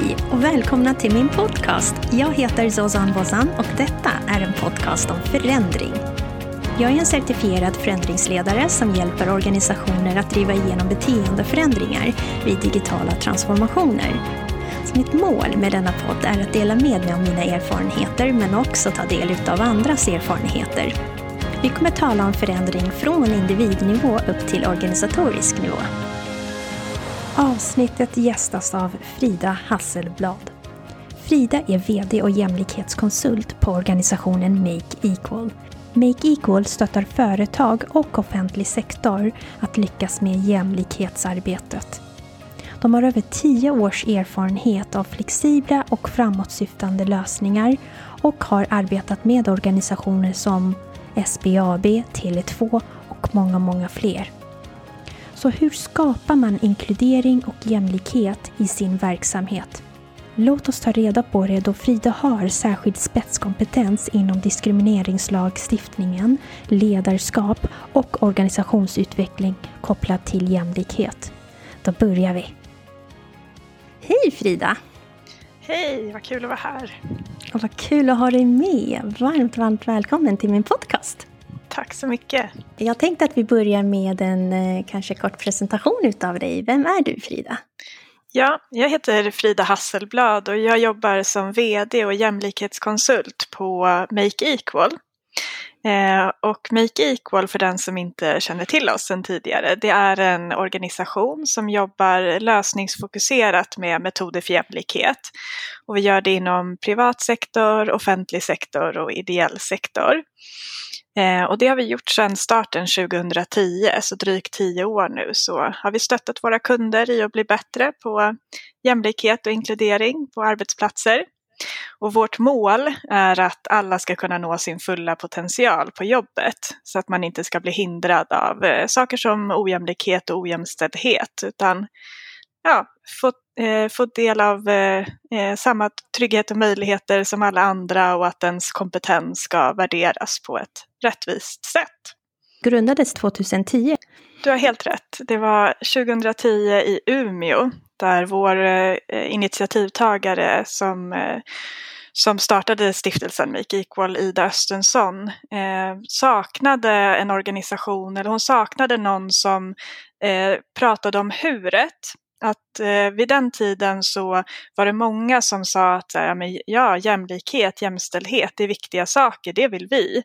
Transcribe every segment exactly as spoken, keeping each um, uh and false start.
Hej och välkomna till min podcast. Jag heter Susanne Bozan och detta är en podcast om förändring. Jag är en certifierad förändringsledare som hjälper organisationer att driva igenom beteendeförändringar vid digitala transformationer. Så mitt mål med denna podd är att dela med mig av mina erfarenheter men också ta del av andras erfarenheter. Vi kommer tala om förändring från individnivå upp till organisatorisk nivå. Avsnittet gästas av Frida Hasselblad. Frida är vd och jämlikhetskonsult på organisationen Make Equal. Make Equal stöttar företag och offentlig sektor att lyckas med jämlikhetsarbetet. De har över tio års erfarenhet av flexibla och framåtsyftande lösningar och har arbetat med organisationer som S B A B, Tele två och många, många fler. Så hur skapar man inkludering och jämlikhet i sin verksamhet? Låt oss ta reda på det då Frida har särskild spetskompetens inom diskrimineringslagstiftningen, ledarskap och organisationsutveckling kopplat till jämlikhet. Då börjar vi. Hej Frida! Hej, vad kul att vara här. Och vad kul att ha dig med. Varmt, varmt välkommen till min podcast. Tack så mycket. Jag tänkte att vi börjar med en kanske kort presentation utav dig. Vem är du Frida? Ja, jag heter Frida Hasselblad och jag jobbar som vd och jämlikhetskonsult på Make Equal. Eh, och Make Equal, för den som inte känner till oss än tidigare, det är en organisation som jobbar lösningsfokuserat med metoder för jämlikhet. Och vi gör det inom privat sektor, offentlig sektor och ideell sektor. Och det har vi gjort sedan starten tjugohundratio, så drygt tio år nu, så har vi stöttat våra kunder i att bli bättre på jämlikhet och inkludering på arbetsplatser. Och vårt mål är att alla ska kunna nå sin fulla potential på jobbet, så att man inte ska bli hindrad av saker som ojämlikhet och ojämställdhet, utan ja, få, eh, få del av eh, samma trygghet och möjligheter som alla andra, och att ens kompetens ska värderas på ett rättvist sätt. Grundades tjugohundratio. Du har helt rätt. Det var tjugohundratio i Umeå där vår eh, initiativtagare som, eh, som startade stiftelsen Make Equal, Ida Östensson, eh, saknade en organisation, eller hon saknade någon som eh, pratade om huret. Att eh, vid den tiden så var det många som sa att ja, men, ja, jämlikhet, jämställdhet, det är viktiga saker, det vill vi.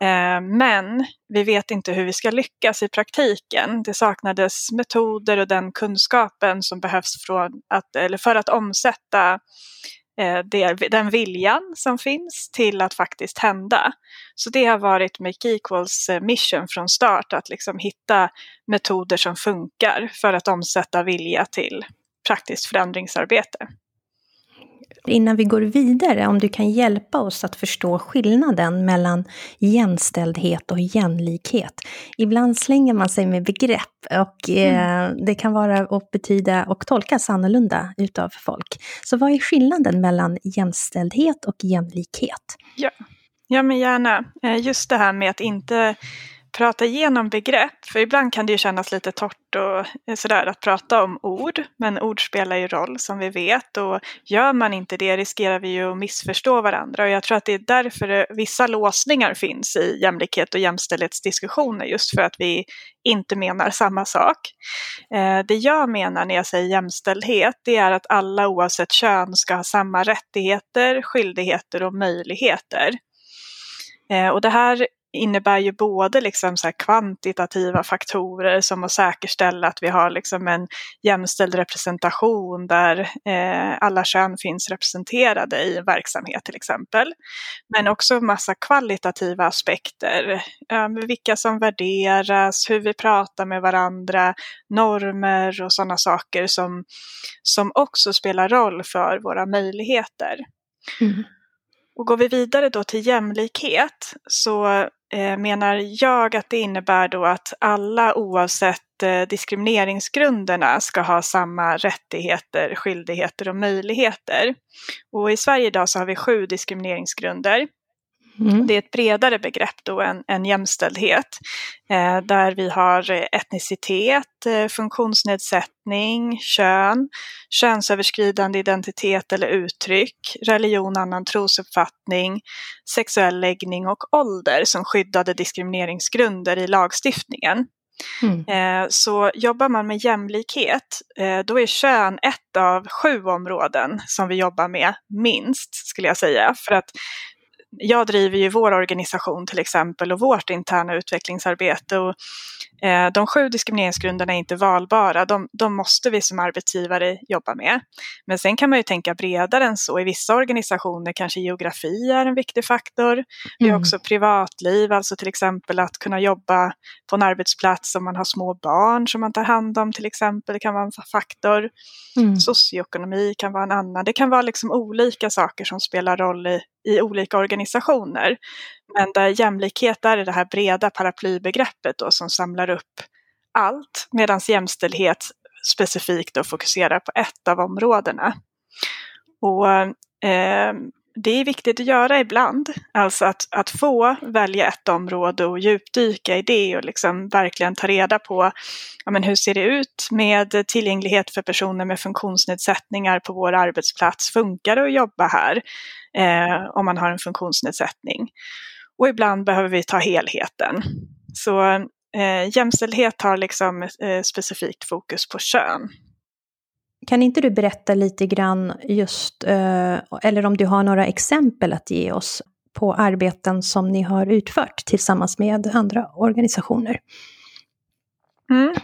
Eh, men vi vet inte hur vi ska lyckas i praktiken. Det saknades metoder och den kunskapen som behövs från att, eller för att omsätta eh, det, den viljan som finns till att faktiskt hända. Så det har varit Make Equals mission från start, att liksom hitta metoder som funkar för att omsätta vilja till praktiskt förändringsarbete. Innan vi går vidare, om du kan hjälpa oss att förstå skillnaden mellan jämställdhet och jämlikhet. Ibland slänger man sig med begrepp och eh, det kan vara och betyda och tolkas annorlunda utav folk. Så vad är skillnaden mellan jämställdhet och jämlikhet? Ja. Ja, men gärna. Just det här med att inte prata igenom begrepp. För ibland kan det ju kännas lite torrt och sådär att prata om ord. Men ord spelar ju roll som vi vet. Och gör man inte det riskerar vi ju att missförstå varandra. Och jag tror att det är därför vissa låsningar finns i jämlikhet och jämställdhetsdiskussioner. Just för att vi inte menar samma sak. Det jag menar när jag säger jämställdhet, det är att alla oavsett kön ska ha samma rättigheter, skyldigheter och möjligheter. Och det här innebär ju både liksom så här kvantitativa faktorer som att säkerställa att vi har liksom en jämställd representation där eh, alla kön finns representerade i en verksamhet till exempel. Men också massa kvalitativa aspekter. Eh, vilka som värderas, hur vi pratar med varandra, normer och sådana saker som, som också spelar roll för våra möjligheter. Mm. Och går vi vidare då till jämlikhet, så eh, menar jag att det innebär då att alla oavsett eh, diskrimineringsgrunderna ska ha samma rättigheter, skyldigheter och möjligheter. Och i Sverige idag så har vi sju diskrimineringsgrunder. Mm. Det är ett bredare begrepp då än, än jämställdhet, eh, där vi har etnicitet, eh, funktionsnedsättning, kön, könsöverskridande identitet eller uttryck, religion, annan trosuppfattning, sexuell läggning och ålder som skyddade diskrimineringsgrunder i lagstiftningen. Mm. Så jobbar man med jämlikhet, då är kön ett av sju områden som vi jobbar med minst, skulle jag säga. För att jag driver ju vår organisation till exempel och vårt interna utvecklingsarbete, och de sju diskrimineringsgrunderna är inte valbara, de, de måste vi som arbetsgivare jobba med. Men sen kan man ju tänka bredare än så. I vissa organisationer kanske geografi är en viktig faktor. Mm. Vi har också privatliv, alltså till exempel att kunna jobba på en arbetsplats om man har små barn som man tar hand om till exempel, det kan vara en faktor. Mm. Socioekonomi kan vara en annan. Det kan vara liksom olika saker som spelar roll i, i olika organisationer. Men där jämlikhet är det här breda paraplybegreppet då, som samlar upp allt, medan jämställdhet specifikt då fokuserar på ett av områdena. Och eh, det är viktigt att göra ibland, alltså att, att få välja ett område och djupdyka i det och liksom verkligen ta reda på, ja, men hur ser det ut med tillgänglighet för personer med funktionsnedsättningar på vår arbetsplats? Funkar det att jobba här eh, om man har en funktionsnedsättning? Och ibland behöver vi ta helheten. Så eh, jämställdhet har liksom eh, specifikt fokus på kön. Kan inte du berätta lite grann just, eh, eller om du har några exempel att ge oss på arbeten som ni har utfört tillsammans med andra organisationer? Mm.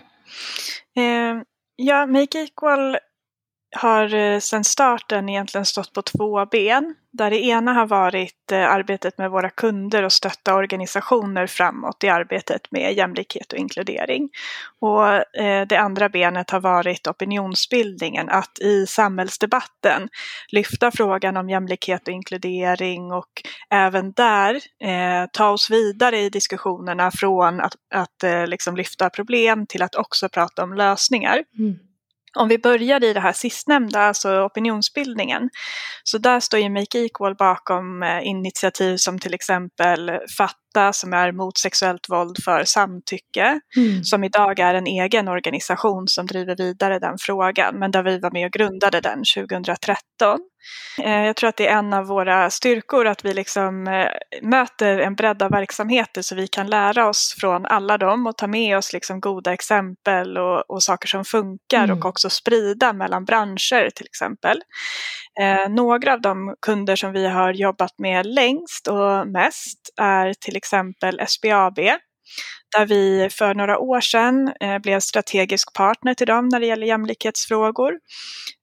Eh, ja, Make Equal har sedan starten egentligen stått på två ben. Där det ena har varit arbetet med våra kunder och stötta organisationer framåt i arbetet med jämlikhet och inkludering. Och det andra benet har varit opinionsbildningen, att i samhällsdebatten lyfta frågan om jämlikhet och inkludering och även där eh, ta oss vidare i diskussionerna från att, att eh, liksom lyfta problem till att också prata om lösningar. Mm. Om vi börjar i det här sistnämnda, alltså opinionsbildningen, så där står ju Make Equal bakom initiativ som till exempel FAT, som är mot sexuellt våld för samtycke, mm. som idag är en egen organisation som driver vidare den frågan, men där vi var med och grundade den tjugohundratretton. Jag tror att det är en av våra styrkor att vi liksom möter en bredd av verksamheter så vi kan lära oss från alla dem och ta med oss liksom goda exempel och, och saker som funkar, mm. och också sprida mellan branscher till exempel. Eh, några av de kunder som vi har jobbat med längst och mest är till exempel S B A B. Där vi för några år sedan eh, blev strategisk partner till dem när det gäller jämlikhetsfrågor.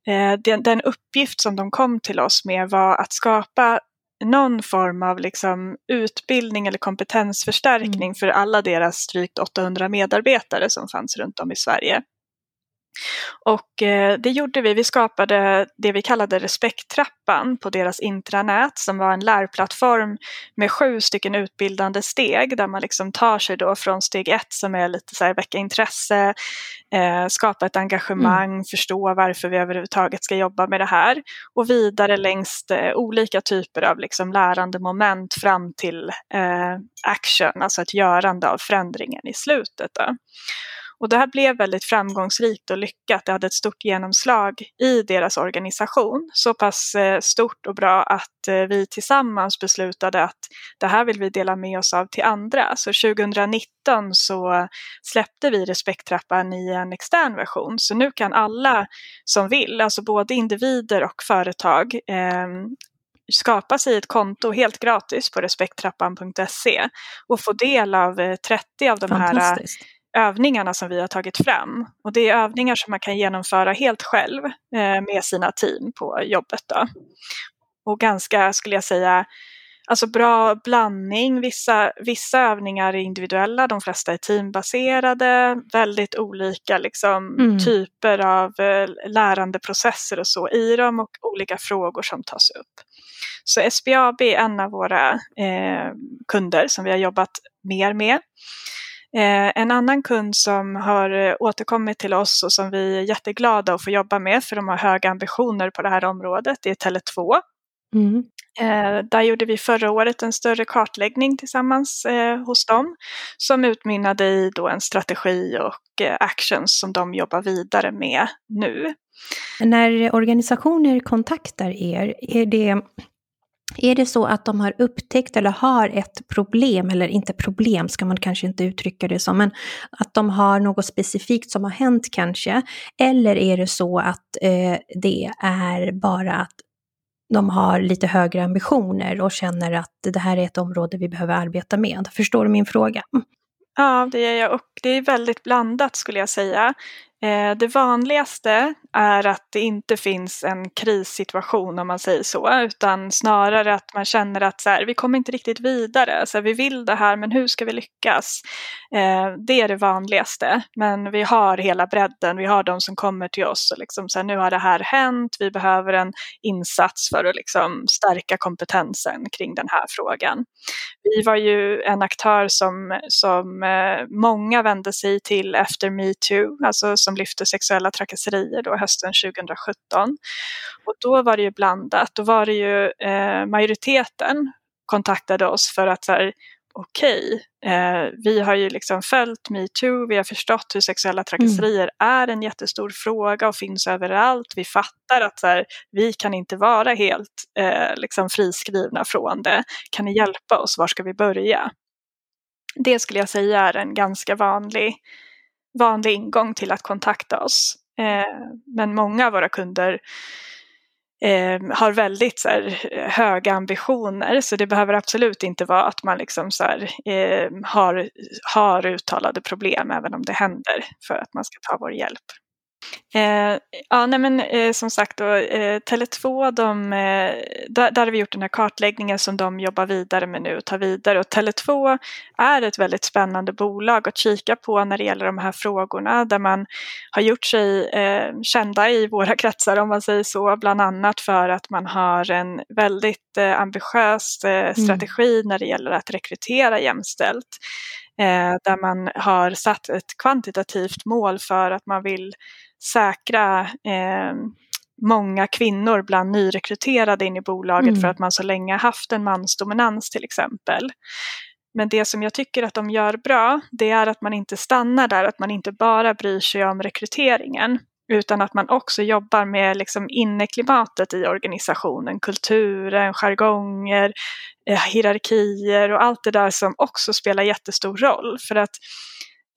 Eh, den, den uppgift som de kom till oss med var att skapa någon form av liksom utbildning eller kompetensförstärkning, mm. för alla deras drygt åttahundra medarbetare som fanns runt om i Sverige. Och eh, det gjorde vi, vi skapade det vi kallade Respekttrappan på deras intranät, som var en lärplattform med sju stycken utbildande steg där man liksom tar sig då från steg ett, som är lite så här väcka intresse, eh, skapa ett engagemang, mm. förstå varför vi överhuvudtaget ska jobba med det här, och vidare längs eh, olika typer av liksom lärandemoment fram till eh, action, alltså ett görande av förändringen i slutet då. Och det här blev väldigt framgångsrikt och lyckat. Det hade ett stort genomslag i deras organisation. Så pass stort och bra att vi tillsammans beslutade att det här vill vi dela med oss av till andra. Så tjugohundranitton så släppte vi Respekttrappan i en extern version. Så nu kan alla som vill, alltså både individer och företag, eh, skapa sig ett konto helt gratis på respekttrappan punkt se och få del av trettio av de här övningarna som vi har tagit fram, och det är övningar som man kan genomföra helt själv eh, med sina team på jobbet då. Och ganska, skulle jag säga, alltså bra blandning, vissa, vissa övningar är individuella, de flesta är teambaserade, väldigt olika liksom, mm. typer av eh, lärandeprocesser och så i dem och olika frågor som tas upp. Så S B A B är en av våra eh, kunder som vi har jobbat mer med. Eh, en annan kund som har eh, återkommit till oss och som vi är jätteglada att få jobba med, för de har höga ambitioner på det här området, det är Tele två. Mm. Eh, där gjorde vi förra året en större kartläggning tillsammans eh, hos dem som utmynnade i då en strategi och eh, actions som de jobbar vidare med nu. När organisationer kontaktar er, är det, är det så att de har upptäckt eller har ett problem, eller inte problem ska man kanske inte uttrycka det som, men att de har något specifikt som har hänt kanske, eller är det så att eh, det är bara att de har lite högre ambitioner och känner att det här är ett område vi behöver arbeta med? Förstår du min fråga? Ja, det är jag, och det är väldigt blandat skulle jag säga. Det vanligaste är att det inte finns en krissituation om man säger så, utan snarare att man känner att så här, vi kommer inte riktigt vidare, så här, vi vill det här men hur ska vi lyckas? Det är det vanligaste, men vi har hela bredden, vi har de som kommer till oss och liksom, så här, nu har det här hänt, vi behöver en insats för att liksom, stärka kompetensen kring den här frågan. Vi var ju en aktör som, som många vände sig till efter MeToo, alltså som lyfte sexuella trakasserier då hösten tjugo sjutton. Och då var det ju blandat. Då var det ju eh, majoriteten kontaktade oss för att så här, okej, eh, vi har ju liksom följt MeToo, vi har förstått hur sexuella trakasserier mm. är en jättestor fråga och finns överallt. Vi fattar att så här, vi kan inte vara helt eh, liksom friskrivna från det. Kan ni hjälpa oss? Var ska vi börja? Det skulle jag säga är en ganska vanlig vanlig ingång till att kontakta oss. Eh, men många av våra kunder eh, har väldigt så här, höga ambitioner, så det behöver absolut inte vara att man liksom, så här, eh, har, har uttalade problem även om det händer för att man ska ta vår hjälp. Eh, ja, nej men, eh, som sagt då, eh, Tele två, de, eh, där, där har vi gjort den här kartläggningen som de jobbar vidare med nu och tar vidare, och Tele två är ett väldigt spännande bolag att kika på när det gäller de här frågorna, där man har gjort sig eh, kända i våra kretsar om man säger så, bland annat för att man har en väldigt eh, ambitiös eh, strategi mm. när det gäller att rekrytera jämställt. Där man har satt ett kvantitativt mål för att man vill säkra eh, många kvinnor bland nyrekryterade in i bolaget mm. för att man så länge haft en mansdominans till exempel. Men det som jag tycker att de gör bra, det är att man inte stannar där, att man inte bara bryr sig om rekryteringen, utan att man också jobbar med liksom inneklimatet i organisationen, kulturen, jargonger, eh, hierarkier och allt det där som också spelar jättestor roll. För att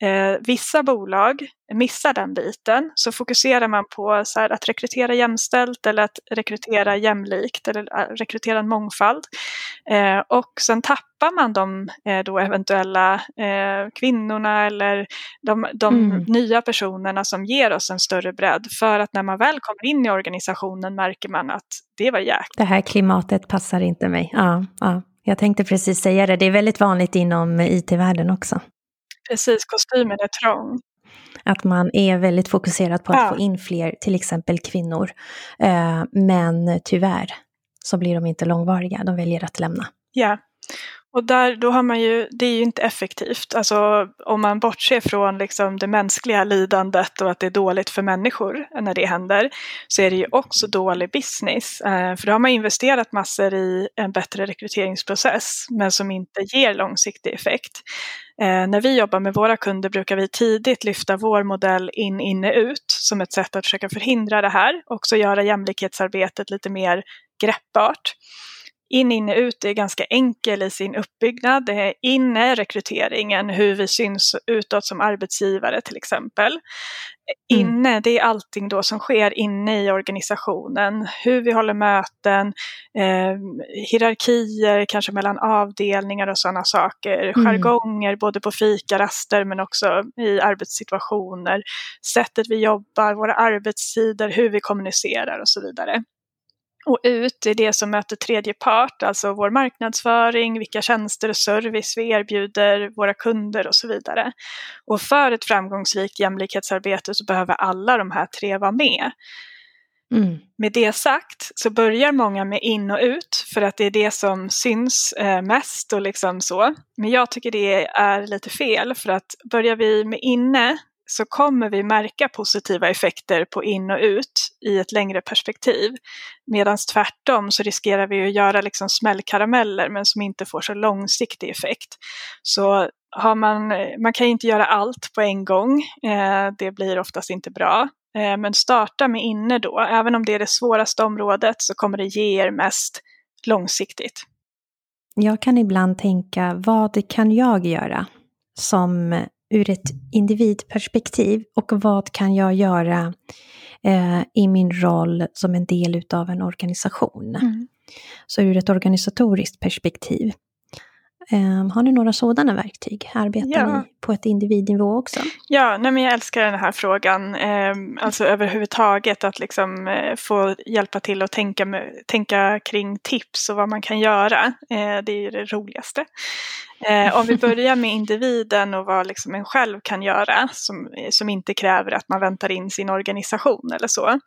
eh, vissa bolag missar den biten, så fokuserar man på så här, att rekrytera jämställt eller att rekrytera jämlikt eller rekrytera en mångfald. Eh, och sen tappar man de eh, då eventuella eh, kvinnorna eller de, de mm. nya personerna som ger oss en större bredd, för att när man väl kommer in i organisationen märker man att det var jäkligt. Det här klimatet passar inte mig. Ja, ja. Jag tänkte precis säga det. Det är väldigt vanligt inom I T-världen också. Precis, kostymen är trång. Att man är väldigt fokuserad på att ja. få in fler, till exempel kvinnor. Eh, men tyvärr så blir de inte långvariga, de väljer att lämna. Ja, och där, då har man ju, det är ju inte effektivt. Alltså om man bortser från liksom det mänskliga lidandet och att det är dåligt för människor när det händer, så är det ju också dålig business. Eh, för då har man investerat massor i en bättre rekryteringsprocess, men som inte ger långsiktig effekt. Eh, när vi jobbar med våra kunder brukar vi tidigt lyfta vår modell in, inne, ut som ett sätt att försöka förhindra det här. Och också göra jämlikhetsarbetet lite mer greppbart. In, inne, ut är ganska enkel i sin uppbyggnad. Det är inne rekryteringen, hur vi syns utåt som arbetsgivare till exempel. Mm. Inne, det är allting då som sker inne i organisationen. Hur vi håller möten, eh, hierarkier kanske mellan avdelningar och sådana saker. Mm. Jargonger både på fikaraster men också i arbetssituationer. Sättet vi jobbar, våra arbetstider, hur vi kommunicerar och så vidare. Och ut är det som möter tredje part, alltså vår marknadsföring, vilka tjänster och service vi erbjuder våra kunder och så vidare. Och för ett framgångsrikt jämlikhetsarbete så behöver alla de här tre vara med. Mm. Med det sagt så börjar många med in och ut för att det är det som syns mest och liksom så. Men jag tycker det är lite fel, för att börjar vi med inne så kommer vi märka positiva effekter på in och ut i ett längre perspektiv. Medan tvärtom så riskerar vi att göra liksom smällkarameller men som inte får så långsiktig effekt. Så har man, man kan ju inte göra allt på en gång, eh, det blir oftast inte bra. Eh, men starta med inne då, även om det är det svåraste området så kommer det ge er mest långsiktigt. Jag kan ibland tänka, vad kan jag göra som ur ett individperspektiv och vad kan jag göra eh, i min roll som en del utav en organisation? Mm. Så ur ett organisatoriskt perspektiv. Um, har ni några sådana verktyg? Arbetar ja. ni på ett individnivå också? Ja, nej men jag älskar den här frågan. Um, alltså mm. överhuvudtaget att liksom, uh, få hjälpa till att tänka, med, tänka kring tips och vad man kan göra. Uh, det är ju det roligaste. Uh, om vi börjar med individen och vad liksom en själv kan göra som, som inte kräver att man väntar in sin organisation eller så.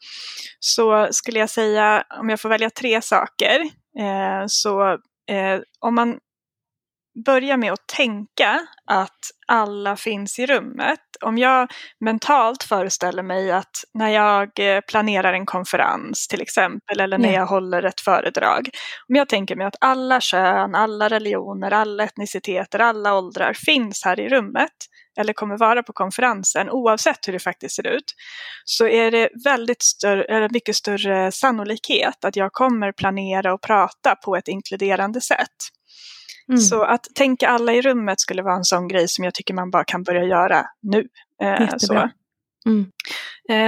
Så skulle jag säga, om jag får välja tre saker, uh, så uh, om man börja med att tänka att alla finns i rummet. Om jag mentalt föreställer mig att när jag planerar en konferens till exempel eller när jag mm. håller ett föredrag. Om jag tänker mig att alla kön, alla religioner, alla etniciteter, alla åldrar finns här i rummet eller kommer vara på konferensen oavsett hur det faktiskt ser ut, så är det väldigt större, mycket större sannolikhet att jag kommer planera och prata på ett inkluderande sätt. Mm. Så att tänka alla i rummet skulle vara en sån grej som jag tycker man bara kan börja göra nu. Eh, så. Mm.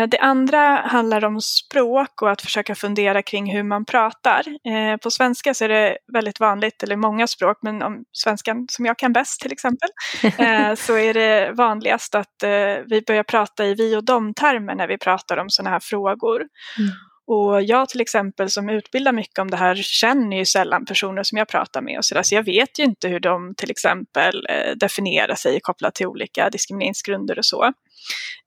Eh, det andra handlar om språk och att försöka fundera kring hur man pratar. Eh, på svenska så är det väldigt vanligt, eller många språk, men om svenskan som jag kan bäst till exempel, eh, så är det vanligast att eh, vi börjar prata i vi och dom-termer när vi pratar om såna här frågor. Mm. Och jag till exempel som utbildar mycket om det här känner ju sällan personer som jag pratar med och sådär. Så jag vet ju inte hur de till exempel eh, definierar sig kopplat till olika diskrimineringsgrunder och så.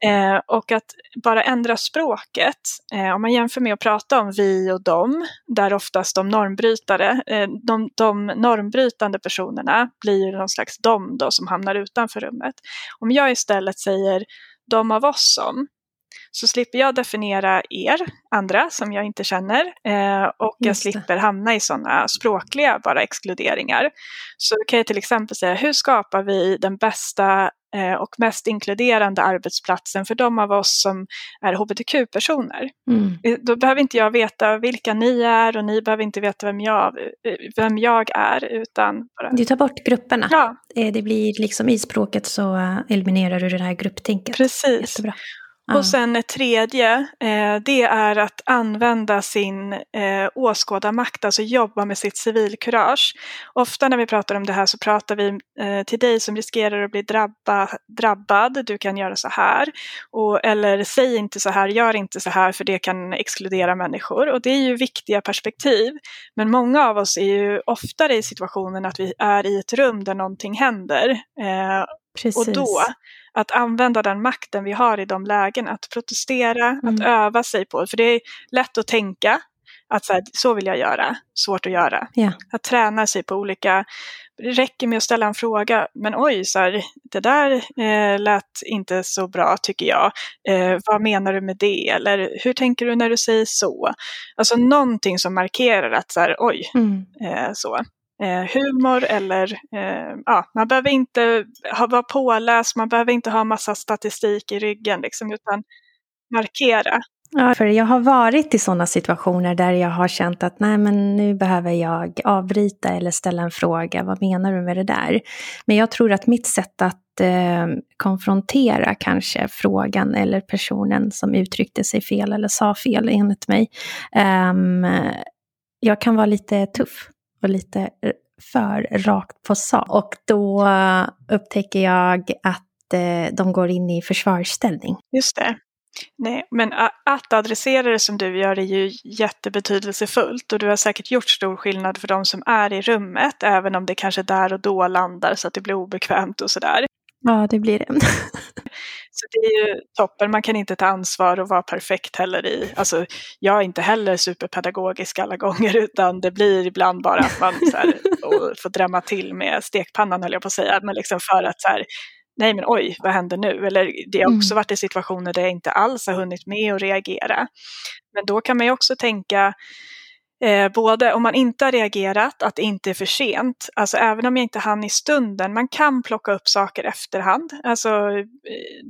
Eh, och att bara ändra språket, eh, om man jämför med att prata om vi och dem, där oftast de normbrytare, eh, de, de normbrytande personerna blir ju någon slags dom då som hamnar utanför rummet. Om jag istället säger de av oss som, så slipper jag definiera er, andra som jag inte känner, eh, och jag slipper hamna i sådana språkliga bara exkluderingar. Så kan jag till exempel säga, hur skapar vi den bästa eh, och mest inkluderande arbetsplatsen för de av oss som är hbtq-personer? Mm. Då behöver inte jag veta vilka ni är och ni behöver inte veta vem jag, vem jag är. Utan bara... Du tar bort grupperna. Ja. Det blir liksom i språket så eliminerar du det här grupptänket. Precis. Jättebra. Och sen ett tredje, eh, det är att använda sin eh, åskådarmakt, alltså jobba med sitt civilkurage. Ofta när vi pratar om det här så pratar vi eh, till dig som riskerar att bli drabba, drabbad, du kan göra så här. Och, eller säg inte så här, gör inte så här för det kan exkludera människor. Och det är ju viktiga perspektiv. Men många av oss är ju oftare i situationen att vi är i ett rum där någonting händer. Eh, Precis. Och då att använda den makten vi har i de lägen, att protestera, mm. att öva sig på. För det är lätt att tänka att så, här, så vill jag göra, svårt att göra. Yeah. Att träna sig på olika, det räcker med att ställa en fråga, men oj, så här, det där eh, lät inte så bra tycker jag. Eh, vad menar du med det? Eller hur tänker du när du säger så? Alltså någonting som markerar att så här, oj, mm. eh, så. Eh, humor eller, eh, ja, man behöver inte ha, vara påläst, man behöver inte ha massa statistik i ryggen liksom, utan markera. Ja, för jag har varit i sådana situationer där jag har känt att nej men nu behöver jag avbryta eller ställa en fråga, vad menar du med det där? Men jag tror att mitt sätt att eh, konfrontera kanske frågan eller personen som uttryckte sig fel eller sa fel enligt mig, eh, jag kan vara lite tuff. Och lite för rakt på sak. Och då upptäcker jag att eh, de går in i försvarsställning. Just det. Nej, men att adressera det som du gör är ju jättebetydelsefullt. Och du har säkert gjort stor skillnad för de som är i rummet. Även om det kanske där och då landar så att det blir obekvämt och sådär. Ja, det blir det. Så det är ju toppen. Man kan inte ta ansvar och vara perfekt heller i. Alltså, jag är inte heller superpedagogisk alla gånger, utan det blir ibland bara att man så här, och får drämma till med stekpannan, höll jag på att säga. Men liksom för att så här, nej men oj, vad händer nu? Eller det har också varit i situationer där jag inte alls har hunnit med att reagera. Men då kan man ju också tänka, eh, både om man inte har reagerat, att det inte är för sent. Alltså även om jag inte hann i stunden, man kan plocka upp saker efterhand. Alltså,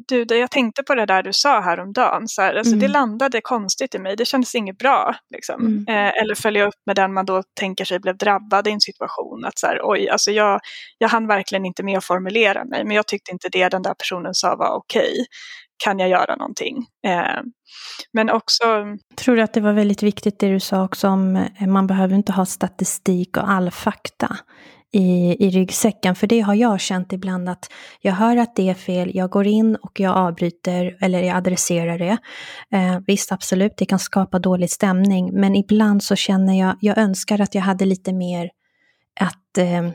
du, jag tänkte på det där du sa häromdagen. Så här, alltså, mm. Det landade konstigt i mig, det kändes inget bra. Liksom. Mm. Eh, eller följa upp med den man då tänker sig blev drabbad i en situation. Att så här, oj, alltså jag, jag hann verkligen inte med att formulera mig, men jag tyckte inte det den där personen sa var okej. Kan jag göra någonting? Eh, men också... Jag tror att det var väldigt viktigt det du sa också om man behöver inte ha statistik och all fakta i, i ryggsäcken. För det har jag känt ibland, att jag hör att det är fel, jag går in och jag avbryter eller jag adresserar det. Eh, visst, absolut, det kan skapa dålig stämning. Men ibland så känner jag, jag önskar att jag hade lite mer att... Eh,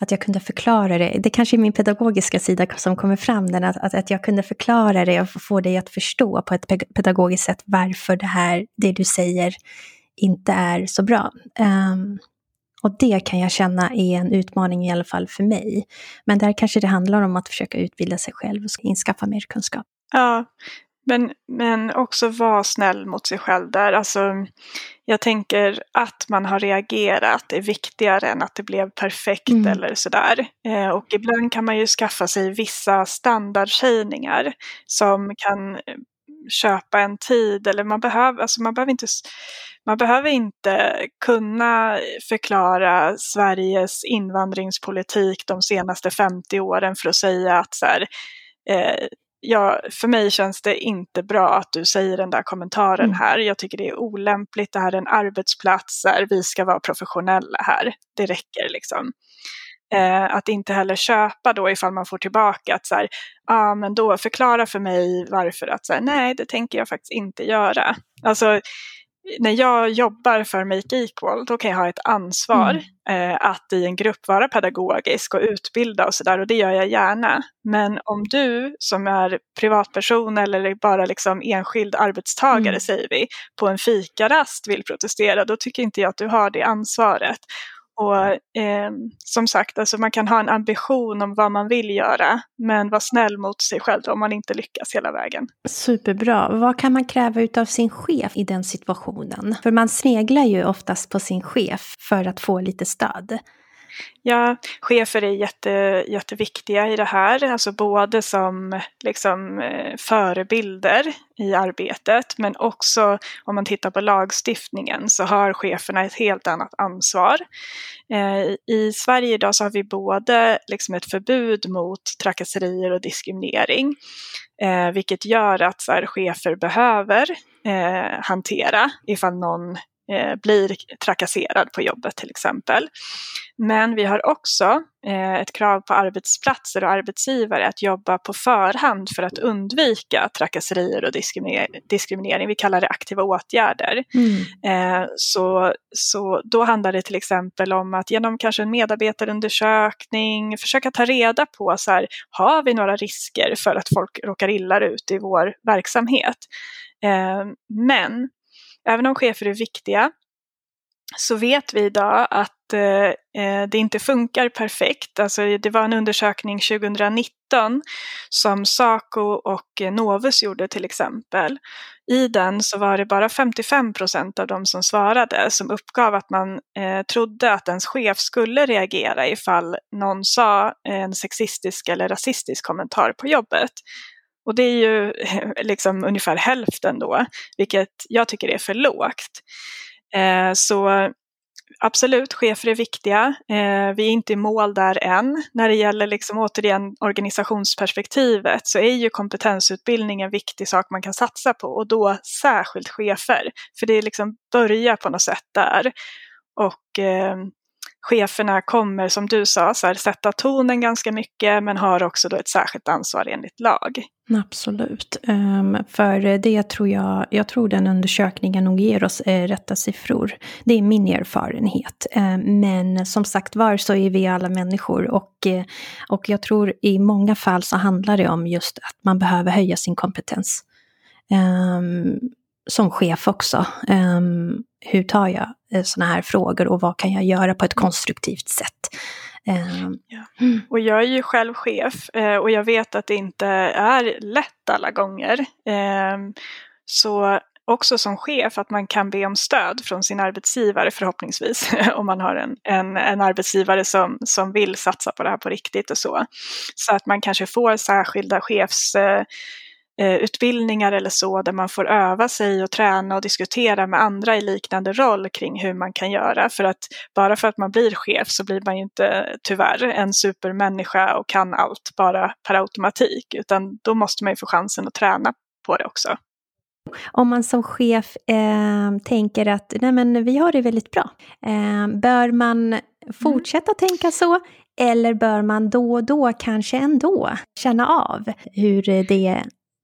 Att jag kunde förklara det. Det kanske är min pedagogiska sida som kommer fram. Den, att, att, att jag kunde förklara det och få dig att förstå på ett pedagogiskt sätt varför det här, det du säger, inte är så bra. Um, och det kan jag känna är en utmaning i alla fall för mig. Men där kanske det handlar om att försöka utbilda sig själv och inskaffa mer kunskap. Ja, men, men också vara snäll mot sig själv där. Alltså... Jag tänker att man har reagerat är viktigare än att det blev perfekt mm. eller sådär. Eh, och ibland kan man ju skaffa sig vissa standardsägningar som kan köpa en tid. Eller man behöver, alltså man behöver inte, man behöver inte kunna förklara Sveriges invandringspolitik de senaste femtio åren för att säga att så här... Eh, Ja, för mig känns det inte bra att du säger den där kommentaren mm. här. Jag tycker det är olämpligt, det här är en arbetsplats där vi ska vara professionella här. Det räcker liksom. Eh, att inte heller köpa då ifall man får tillbaka att så här, ah, men då förklara för mig varför att så här, nej det tänker jag faktiskt inte göra. Alltså när jag jobbar för Make Equal, då kan jag ha ett ansvar mm. eh, att i en grupp vara pedagogisk och utbilda och sådär, och det gör jag gärna. Men om du som är privatperson eller bara liksom enskild arbetstagare mm. säger vi, på en fikarast vill protestera, då tycker inte jag att du har det ansvaret. Och eh, som sagt, alltså man kan ha en ambition om vad man vill göra, men vara snäll mot sig själv om man inte lyckas hela vägen. Superbra. Vad kan man kräva utav sin chef i den situationen? För man sneglar ju oftast på sin chef för att få lite stöd. Ja, chefer är jätte, jätteviktiga i det här, alltså både som liksom, förebilder i arbetet, men också om man tittar på lagstiftningen så har cheferna ett helt annat ansvar. Eh, i Sverige idag så har vi både liksom, ett förbud mot trakasserier och diskriminering, eh, vilket gör att så här, chefer behöver eh, hantera ifall någon blir trakasserad på jobbet till exempel. Men vi har också ett krav på arbetsplatser och arbetsgivare att jobba på förhand för att undvika trakasserier och diskriminering. Vi kallar det aktiva åtgärder. Mm. Så, så då handlar det till exempel om att genom kanske en medarbetarundersökning försöka ta reda på så här, har vi några risker för att folk råkar illa ut i vår verksamhet? Men även om chefer är viktiga så vet vi idag att eh, det inte funkar perfekt. Alltså, det var en undersökning tjugonitton som Saco och Novus gjorde till exempel. I den så var det bara femtiofem procent av de som svarade som uppgav att man eh, trodde att ens chef skulle reagera ifall någon sa en sexistisk eller rasistisk kommentar på jobbet. Och det är ju liksom ungefär hälften då, vilket jag tycker är för lågt. Eh, så absolut, chefer är viktiga. Eh, vi är inte i mål där än. När det gäller liksom, återigen organisationsperspektivet så är ju kompetensutbildning en viktig sak man kan satsa på. Och då särskilt chefer, för det är liksom börja på något sätt där. Och... Eh, Cheferna kommer, som du sa, så här, sätta tonen ganska mycket, men har också då ett särskilt ansvar enligt lag. Absolut. Um, för det tror jag, jag tror den undersökningen nog ger oss eh, rätta siffror. Det är min erfarenhet. Um, men som sagt var så är vi alla människor och, eh, och jag tror i många fall så handlar det om just att man behöver höja sin kompetens. Um, som chef också. Um, hur tar jag såna här frågor och vad kan jag göra på ett konstruktivt sätt? Ja. Och jag är ju själv chef och jag vet att det inte är lätt alla gånger. Så också som chef att man kan be om stöd från sin arbetsgivare förhoppningsvis. Om man har en, en, en arbetsgivare som, som vill satsa på det här på riktigt och så. Så att man kanske får särskilda chefs... utbildningar eller så där man får öva sig och träna och diskutera med andra i liknande roll kring hur man kan göra. För att bara för att man blir chef så blir man ju inte tyvärr en supermänniska och kan allt bara per automatik, utan då måste man ju få chansen att träna på det också. Om man som chef eh, tänker att nej men vi har det väldigt bra, eh, bör man fortsätta mm. tänka så? Eller bör man då och då kanske ändå känna av hur det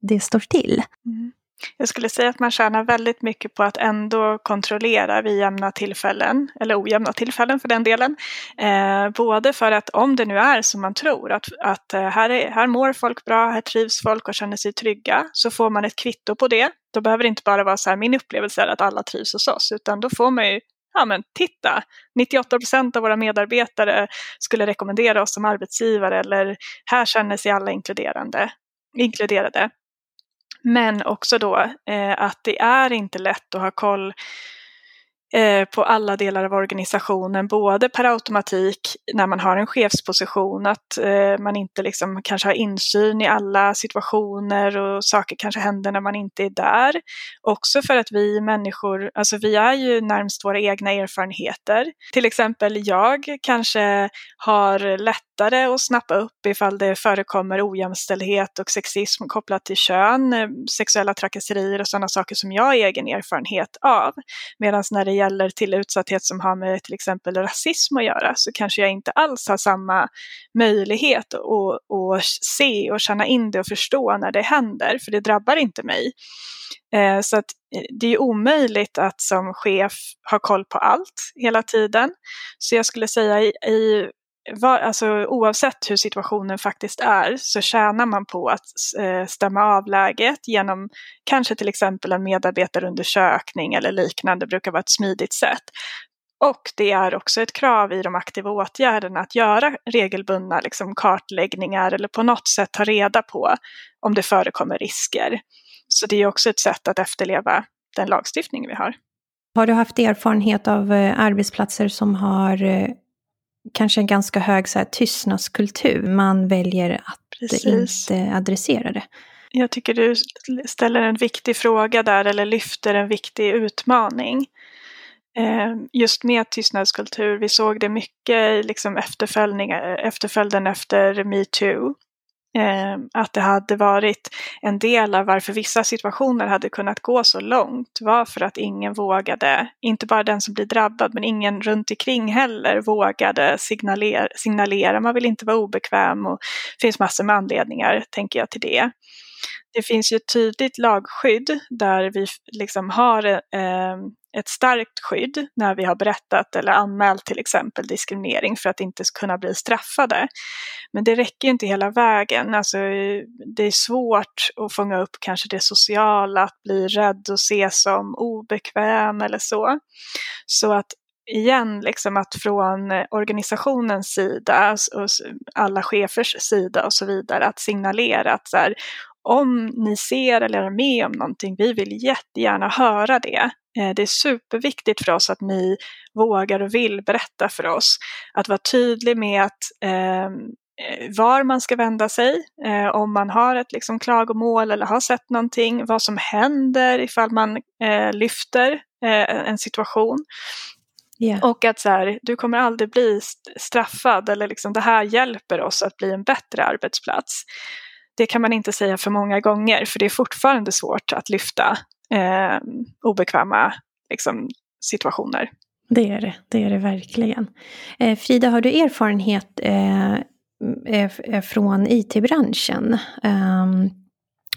det står till? Mm. Jag skulle säga att man tjänar väldigt mycket på att ändå kontrollera vid jämna tillfällen, eller ojämna tillfällen för den delen. Eh, både för att om det nu är som man tror, att, att här, är, här mår folk bra, här trivs folk och känner sig trygga, så får man ett kvitto på det. Då behöver det inte bara vara så här, min upplevelse är att alla trivs hos oss, utan då får man ju, ja men titta, nittioåtta procent av våra medarbetare skulle rekommendera oss som arbetsgivare, eller här känner sig alla inkluderande, inkluderade. Men också då eh, att det är inte lätt att ha koll eh, på alla delar av organisationen, både per automatik när man har en chefsposition, att eh, man inte liksom kanske har insyn i alla situationer och saker kanske händer när man inte är där. Också för att vi människor, alltså vi är ju närmast våra egna erfarenheter. Till exempel jag kanske har lätt och snappa upp ifall det förekommer ojämställdhet och sexism kopplat till kön, sexuella trakasserier och sådana saker som jag har egen erfarenhet av. Medan när det gäller till utsatthet som har med till exempel rasism att göra, så kanske jag inte alls har samma möjlighet att, att se och känna in det och förstå när det händer, för det drabbar inte mig. Så att det är omöjligt att som chef ha koll på allt hela tiden. Så jag skulle säga i Var, alltså, oavsett hur situationen faktiskt är, så tjänar man på att eh, stämma av läget genom kanske till exempel en medarbetarundersökning eller liknande. Det brukar vara ett smidigt sätt. Och det är också ett krav i de aktiva åtgärderna att göra regelbundna liksom, kartläggningar eller på något sätt ta reda på om det förekommer risker. Så det är också ett sätt att efterleva den lagstiftning vi har. Har du haft erfarenhet av eh, arbetsplatser som har... Eh... kanske en ganska hög så här, tystnadskultur. Man väljer att Precis. Inte adressera det. Jag tycker du ställer en viktig fråga där, eller lyfter en viktig utmaning. Eh, just med tystnadskultur, vi såg det mycket liksom, efterföljden efter MeToo. Eh, att det hade varit en del av varför vissa situationer hade kunnat gå så långt var för att ingen vågade, inte bara den som blir drabbad men ingen runt omkring heller vågade signalera, signalera. Man vill inte vara obekväm och det finns massor med anledningar tänker jag till det. Det finns ju ett tydligt lagskydd där vi liksom har eh, ett starkt skydd när vi har berättat eller anmält till exempel diskriminering för att inte kunna bli straffade. Men det räcker ju inte hela vägen. Alltså, det är svårt att fånga upp kanske det sociala, att bli rädd och ses som obekväm eller så. Så att igen liksom att från organisationens sida och alla chefers sida och så vidare att signalera att så här, om ni ser eller är med om någonting, vi vill jättegärna höra det. Det är superviktigt för oss att ni vågar och vill berätta för oss. Att vara tydlig med att, eh, var man ska vända sig, eh, om man har ett liksom, klagomål eller har sett någonting. Vad som händer ifall man eh, lyfter eh, en situation. Yeah. Och att så här, du kommer aldrig bli straffad eller liksom, det här hjälper oss att bli en bättre arbetsplats. Det kan man inte säga för många gånger, för det är fortfarande svårt att lyfta eh, obekväma liksom, situationer. Det är det, det är det verkligen. Eh, Frida, har du erfarenhet eh, från I T-branschen? Um,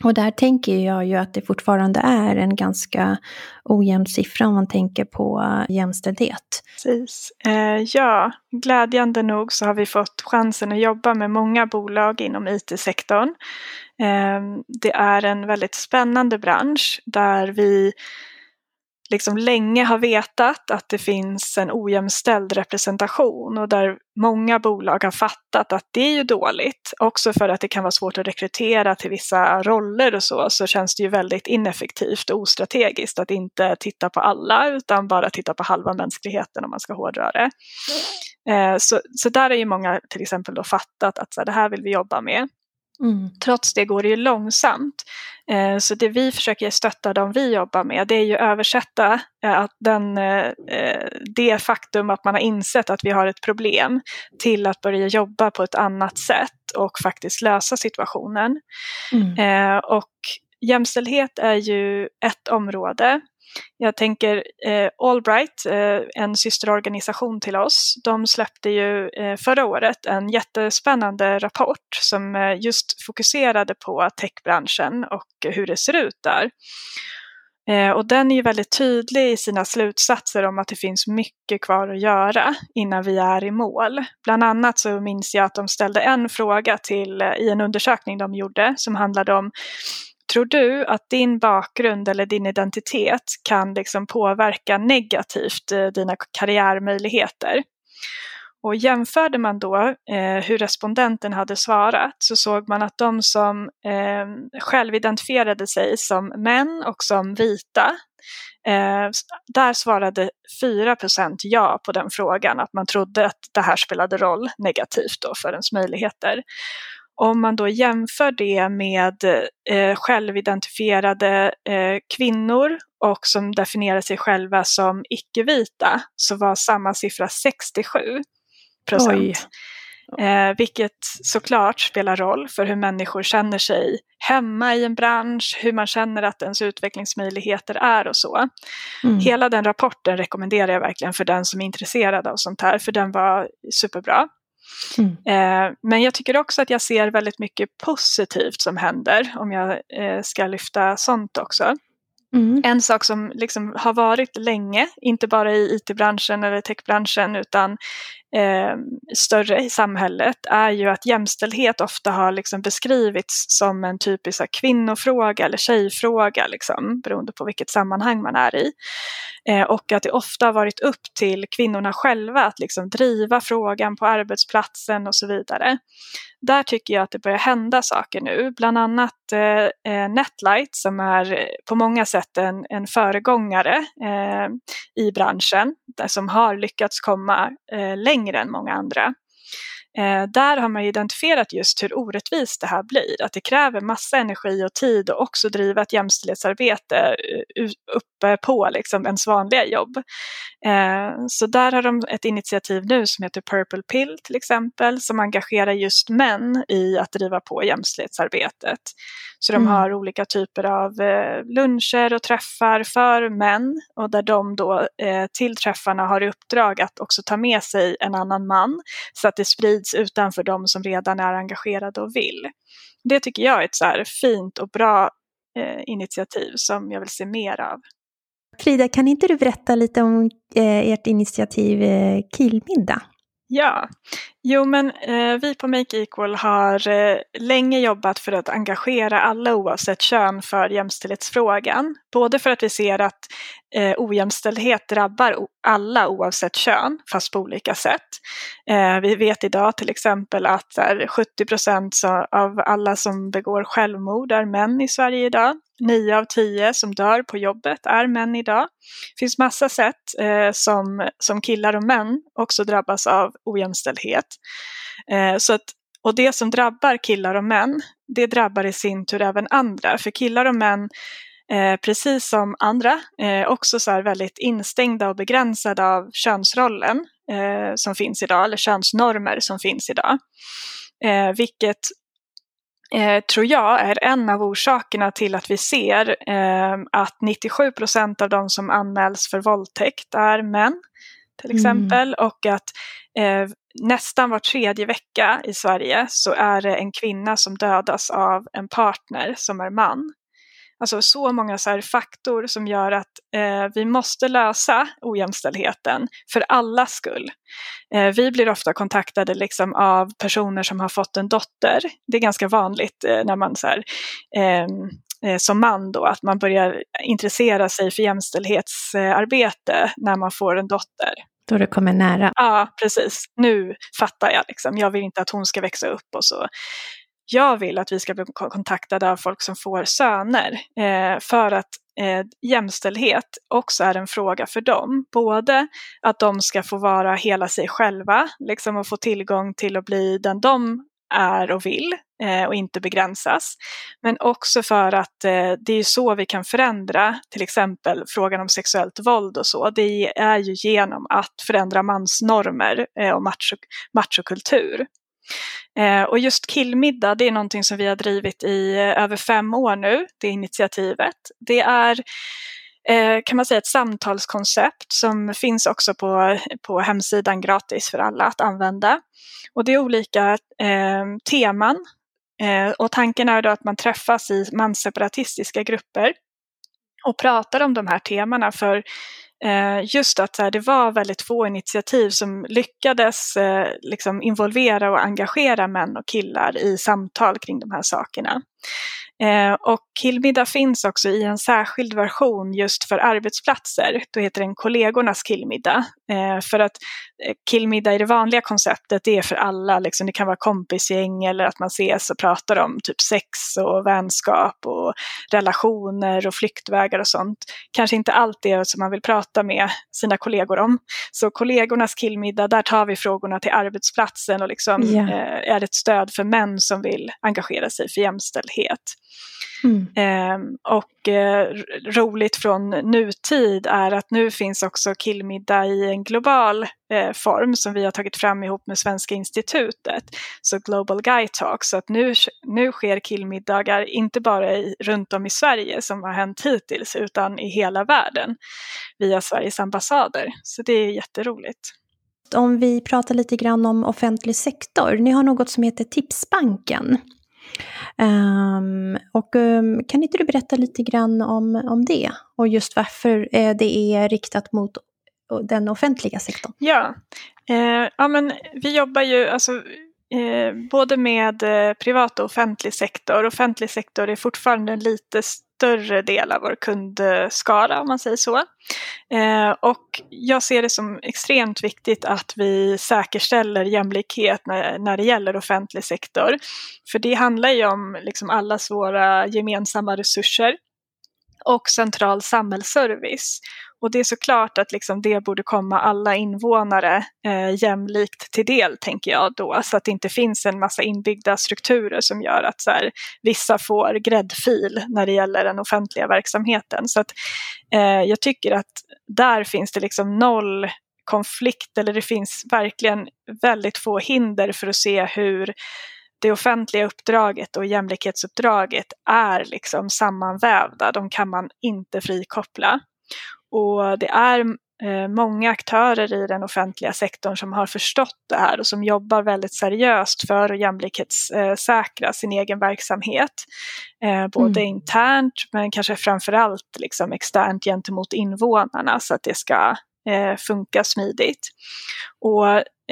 och där tänker jag ju att det fortfarande är en ganska ojämn siffra om man tänker på jämställdhet. Precis. Eh, ja, glädjande nog så har vi fått chansen att jobba med många bolag inom I T-sektorn. Eh, det är en väldigt spännande bransch där vi liksom länge har vetat att det finns en ojämställd representation och där många bolag har fattat att det är ju dåligt. Också för att det kan vara svårt att rekrytera till vissa roller och så, så känns det ju väldigt ineffektivt och ostrategiskt att inte titta på alla utan bara titta på halva mänskligheten om man ska hårdra det. Mm. Så, så där är ju många till exempel då fattat att så här, det här vill vi jobba med. Mm. Trots det går det ju långsamt, så det vi försöker stötta dem vi jobbar med, det är ju översätta att den, det faktum att man har insett att vi har ett problem till att börja jobba på ett annat sätt och faktiskt lösa situationen. Mm. Och jämställdhet är ju ett område. Jag tänker eh, Allbright, eh, en systerorganisation till oss, de släppte ju eh, förra året en jättespännande rapport som eh, just fokuserade på techbranschen och hur det ser ut där. Eh, och den är ju väldigt tydlig i sina slutsatser om att det finns mycket kvar att göra innan vi är i mål. Bland annat så minns jag att de ställde en fråga till eh, i en undersökning de gjorde som handlade om: tror du att din bakgrund eller din identitet kan liksom påverka negativt dina karriärmöjligheter? Och jämförde man då eh, hur respondenten hade svarat, så såg man att de som eh, själv identifierade sig som män och som vita, eh, där svarade fyra procent ja på den frågan, att man trodde att det här spelade roll negativt då för ens möjligheter. Om man då jämför det med eh, självidentifierade eh, kvinnor och som definierar sig själva som icke-vita, så var samma siffra sextiosju procent. Eh, vilket såklart spelar roll för hur människor känner sig hemma i en bransch, hur man känner att ens utvecklingsmöjligheter är och så. Mm. Hela den rapporten rekommenderar jag verkligen för den som är intresserad av sånt här, för den var superbra. Mm. Eh, men jag tycker också att jag ser väldigt mycket positivt som händer, om jag eh, ska lyfta sånt också. Mm. En sak som liksom har varit länge, inte bara i it-branschen eller techbranschen utan eh, större i samhället, är ju att jämställdhet ofta har liksom beskrivits som en typisk kvinnofråga eller tjejfråga liksom, beroende på vilket sammanhang man är i. Eh, och att det ofta har varit upp till kvinnorna själva att liksom driva frågan på arbetsplatsen och så vidare. Där tycker jag att det börjar hända saker nu. Bland annat eh, Netlight, som är på många sätt en, en föregångare eh, i branschen, där som har lyckats komma eh, längre än många andra. Eh, där har man identifierat just hur orättvist det här blir. Att det kräver massa energi och tid och också driva ett jämställdhetsarbete uppe på liksom ens vanliga jobb. Eh, så där har de ett initiativ nu som heter Purple Pill till exempel, som engagerar just män i att driva på jämställdhetsarbetet. Så de mm. har olika typer av eh, luncher och träffar för män, och där de då eh, till träffarna har i uppdrag att också ta med sig en annan man så att det sprids utanför de som redan är engagerade och vill. Det tycker jag är ett så här fint och bra eh, initiativ som jag vill se mer av. Frida, kan inte du berätta lite om eh, ert initiativ eh, Killmiddag? Ja, jo men eh, vi på Make Equal har eh, länge jobbat för att engagera alla oavsett kön för jämställdhetsfrågan. Både för att vi ser att eh, ojämställdhet drabbar o- alla oavsett kön, fast på olika sätt. Eh, vi vet idag till exempel att där, sjuttio procent så, av alla som begår självmord är män i Sverige idag. nio av tio som dör på jobbet är män idag. Det finns massa sätt eh, som, som killar och män också drabbas av ojämställdhet. Eh, så att, och det som drabbar killar och män, det drabbar i sin tur även andra. För killar och män, Eh, precis som andra, eh, också så här väldigt instängda och begränsade av könsrollen eh, som finns idag, eller könsnormer som finns idag. Eh, vilket eh, tror jag är en av orsakerna till att vi ser eh, att nittiosju procent av de som anmäls för våldtäkt är män till exempel, mm. och att eh, nästan var tredje vecka i Sverige så är det en kvinna som dödas av en partner som är man. Alltså så många så här faktorer som gör att eh, vi måste lösa ojämställdheten för allas skull. Eh, vi blir ofta kontaktade liksom av personer som har fått en dotter. Det är ganska vanligt eh, när man så här, eh, som man då, att man börjar intressera sig för jämställdhetsarbete när man får en dotter. Då det kommer nära. Ja, precis. Nu fattar jag liksom. Jag vill inte att hon ska växa upp och så. Jag vill att vi ska bli kontaktade av folk som får söner eh, för att eh, jämställdhet också är en fråga för dem. Både att de ska få vara hela sig själva liksom, och få tillgång till att bli den de är och vill eh, och inte begränsas. Men också för att eh, det är så vi kan förändra till exempel frågan om sexuellt våld och så. Det är ju genom att förändra mansnormer eh, och macho- machokultur. Eh, och just Killmiddag, det är någonting som vi har drivit i eh, över fem år nu, det initiativet. Det är eh, kan man säga ett samtalskoncept som finns också på, på hemsidan gratis för alla att använda. Och det är olika eh, teman eh, och tanken är då att man träffas i mansseparatistiska grupper och pratar om de här temana för just att det var väldigt få initiativ som lyckades liksom involvera och engagera män och killar i samtal kring de här sakerna. Och Killmiddag finns också i en särskild version just för arbetsplatser. Då heter den kollegornas Killmiddag. För att Killmiddag i det vanliga konceptet, det är för alla. Liksom, det kan vara kompisgäng eller att man ses och pratar om typ sex och vänskap och relationer och flyktvägar och sånt. Kanske inte allt det som man vill prata med sina kollegor om. Så kollegornas Killmiddag, där tar vi frågorna till arbetsplatsen och liksom, yeah. är ett stöd för män som vill engagera sig för jämställdhet. Mm. Eh, och eh, roligt från nutid är att nu finns också Killmiddag i en global eh, form som vi har tagit fram ihop med Svenska Institutet, så Global Guide Talk, så att nu, nu sker Killmiddagar inte bara i, runt om i Sverige som har hänt hittills, utan i hela världen via Sveriges ambassader, så det är jätteroligt. Om vi pratar lite grann om offentlig sektor, ni har något som heter Tipsbanken. Um, och um, kan inte du berätta lite grann om, om det och just varför uh, det är riktat mot den offentliga sektorn? Ja, uh, ja men vi jobbar ju alltså, uh, både med uh, privat och offentlig sektor. Offentlig sektor är fortfarande en lite större del av vår kundskara om man säger så. Eh, och jag ser det som extremt viktigt att vi säkerställer jämlikhet när, när det gäller offentlig sektor. För det handlar ju om liksom allas våra gemensamma resurser och central samhällsservice. Och det är såklart att liksom det borde komma alla invånare eh, jämlikt till del, tänker jag då. Så att det inte finns en massa inbyggda strukturer som gör att så här, vissa får gräddfil när det gäller den offentliga verksamheten. Så att, eh, jag tycker att där finns det liksom noll konflikt, eller det finns verkligen väldigt få hinder för att se hur det offentliga uppdraget och jämlikhetsuppdraget är liksom sammanvävda. De kan man inte frikoppla. Och det är eh, många aktörer i den offentliga sektorn som har förstått det här och som jobbar väldigt seriöst för att jämlikhetssäkra eh, sin egen verksamhet. Eh, både mm. internt men kanske framförallt liksom externt gentemot invånarna så att det ska eh, funka smidigt. Och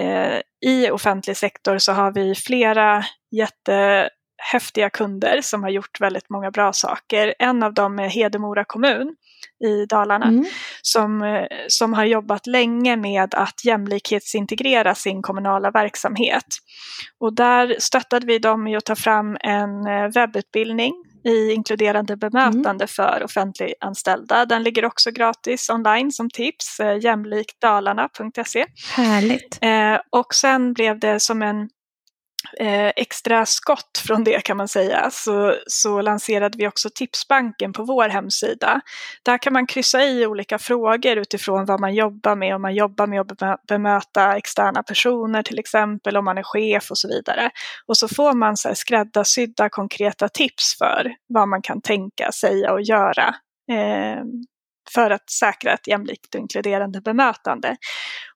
eh, i offentlig sektor så har vi flera jätte... häftiga kunder som har gjort väldigt många bra saker. En av dem är Hedemora kommun i Dalarna mm. som, som har jobbat länge med att jämlikhetsintegrera sin kommunala verksamhet. Och där stöttade vi dem i att ta fram en webbutbildning i inkluderande bemötande mm. för offentliganställda. Den ligger också gratis online som tips, jämlikdalarna punkt se. Härligt. Eh, och sen blev det som en Eh, extra skott från det kan man säga, så, så lanserade vi också Tipsbanken på vår hemsida. Där kan man kryssa i olika frågor utifrån vad man jobbar med, om man jobbar med att bemöta externa personer till exempel, om man är chef och så vidare. Och så får man så här, skräddarsydda konkreta tips för vad man kan tänka, säga och göra eh, för att säkra ett jämlikt och inkluderande bemötande.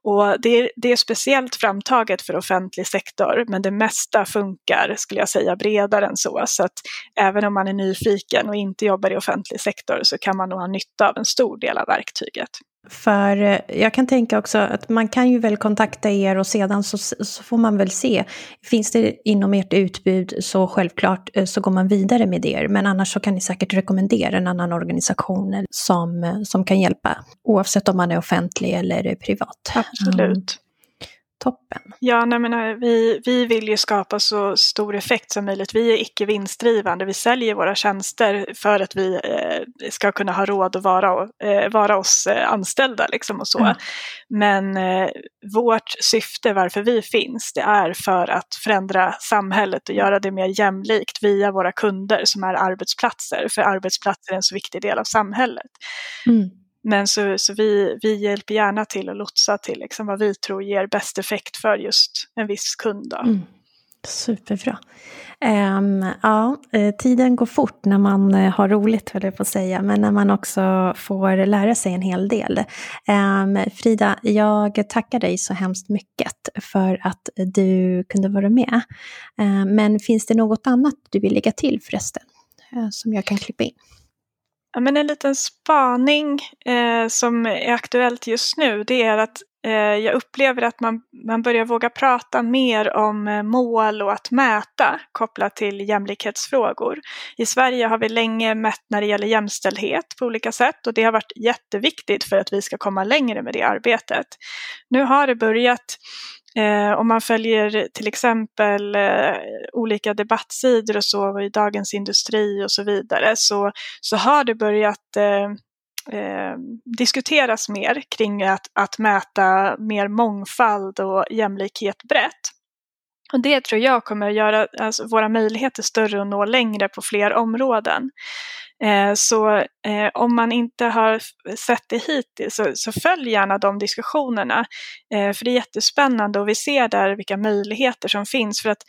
Och det är, det är speciellt framtaget för offentlig sektor, men det mesta funkar skulle jag säga bredare än så. Så att även om man är nyfiken och inte jobbar i offentlig sektor så kan man nog ha nytta av en stor del av verktyget. För jag kan tänka också att man kan ju väl kontakta er och sedan så, så får man väl se. Finns det inom ert utbud så självklart så går man vidare med er. Men annars så kan ni säkert rekommendera en annan organisation som, som kan hjälpa. Oavsett om man är offentlig eller privat. Absolut. Mm. Toppen. Ja, nej men, vi, vi vill ju skapa så stor effekt som möjligt. Vi är icke vinstdrivande. Vi säljer våra tjänster för att vi eh, ska kunna ha råd att vara, eh, vara oss eh, anställda. Liksom och så. Mm. Men eh, vårt syfte varför vi finns, det är för att förändra samhället och göra det mer jämlikt via våra kunder som är arbetsplatser. För arbetsplatser är en så viktig del av samhället. Mm. Men så, så vi, vi hjälper gärna till att lotsa till liksom vad vi tror ger bäst effekt för just en viss kund. Mm. Superbra. Um, ja, tiden går fort när man har roligt, höll jag på att säga, men när man också får lära sig en hel del. Um, Frida, jag tackar dig så hemskt mycket för att du kunde vara med. Um, men finns det något annat du vill lägga till förresten uh, som jag kan klippa in? Ja, men en liten spaning eh, som är aktuellt just nu, det är att eh, jag upplever att man, man börjar våga prata mer om mål och att mäta kopplat till jämlikhetsfrågor. I Sverige har vi länge mätt när det gäller jämställdhet på olika sätt och det har varit jätteviktigt för att vi ska komma längre med det arbetet. Nu har det börjat... Eh, om man följer till exempel eh, olika debattsidor och så i Dagens Industri och så vidare så, så har det börjat eh, eh, diskuteras mer kring att, att mäta mer mångfald och jämlikhet brett. Och det tror jag kommer att göra alltså, våra möjligheter större och nå längre på fler områden. Eh, så eh, om man inte har sett det hittills så, så följ gärna de diskussionerna. Eh, för det är jättespännande och vi ser där vilka möjligheter som finns. För att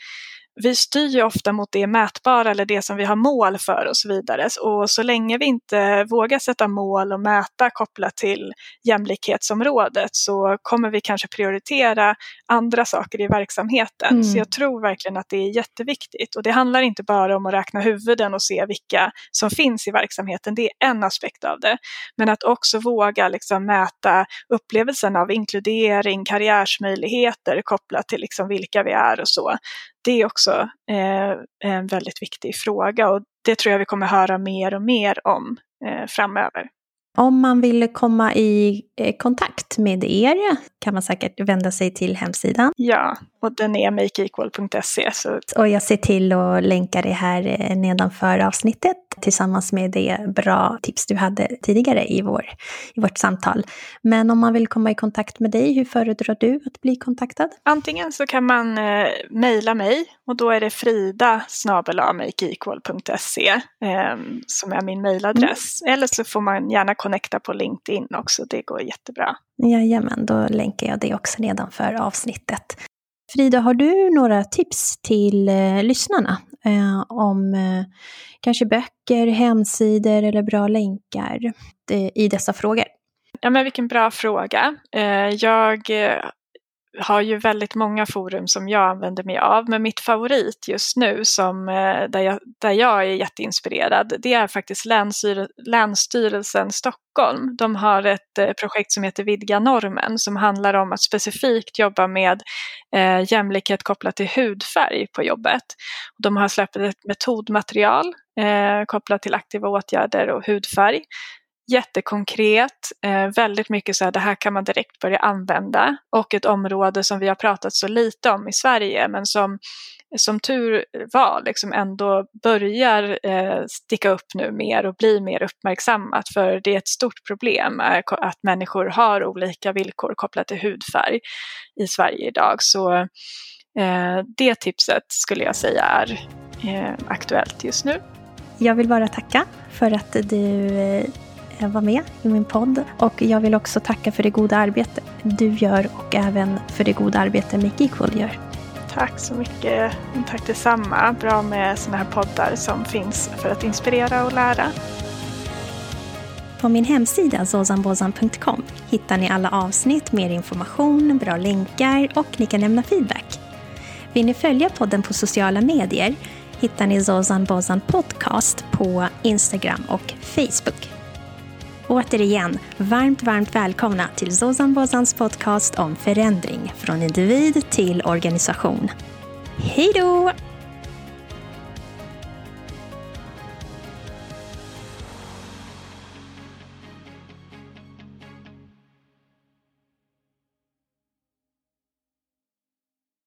vi styr ju ofta mot det mätbara eller det som vi har mål för och så vidare. Och så länge vi inte vågar sätta mål och mäta kopplat till jämlikhetsområdet så kommer vi kanske prioritera andra saker i verksamheten. Mm. Så jag tror verkligen att det är jätteviktigt. Och det handlar inte bara om att räkna huvuden och se vilka som finns i verksamheten. Det är en aspekt av det. Men att också våga liksom mäta upplevelsen av inkludering, karriärsmöjligheter kopplat till liksom vilka vi är och så. Det är också eh, en väldigt viktig fråga och det tror jag vi kommer höra mer och mer om eh, framöver. Om man vill komma i eh, kontakt med er kan man säkert vända sig till hemsidan. Ja, och den är make equal punkt se. Så. Och jag ser till att länka det här nedanför avsnittet tillsammans med det bra tips du hade tidigare i, vår, i vårt samtal. Men om man vill komma i kontakt med dig, hur föredrar du att bli kontaktad? Antingen så kan man eh, mejla mig och då är det frida snabel-a make equal punkt se eh, som är min mejladress. Mm. Eller så får man gärna connecta på LinkedIn också, det går jättebra. Jajamän, då länkar jag det också nedanför avsnittet. Frida, har du några tips till eh, lyssnarna eh, om eh, kanske böcker, hemsidor eller bra länkar eh, i dessa frågor? Ja, men vilken bra fråga. Eh, jag eh, har ju väldigt många forum som jag använder mig av, men mitt favorit just nu som, eh, där, jag, där jag är jätteinspirerad, det är faktiskt Länsstyre- Länsstyrelsen Stockholm. De har ett projekt som heter Vidga normen som handlar om att specifikt jobba med eh, jämlikhet kopplat till hudfärg på jobbet. De har släppt ett metodmaterial eh, kopplat till aktiva åtgärder och hudfärg. Jättekonkret, eh, väldigt mycket så här, det här kan man direkt börja använda och ett område som vi har pratat så lite om i Sverige men som som tur var liksom ändå börjar eh, sticka upp nu mer och bli mer uppmärksammat för det är ett stort problem eh, att människor har olika villkor kopplat till hudfärg i Sverige idag så eh, det tipset skulle jag säga är eh, aktuellt just nu. Jag vill bara tacka för att du eh... Jag var med i min podd och jag vill också tacka för det goda arbete du gör och även för det goda arbete Make Equal gör. Tack så mycket. Tack detsamma. Bra med såna här poddar som finns för att inspirera och lära. På min hemsida zozan bozan punkt com hittar ni alla avsnitt, mer information, bra länkar och ni kan lämna feedback. Vill ni följa podden på sociala medier hittar ni Zozan Bozan Podcast på Instagram och Facebook. Återigen, varmt, varmt välkomna till Susanne Bozans podcast om förändring från individ till organisation. Hej då!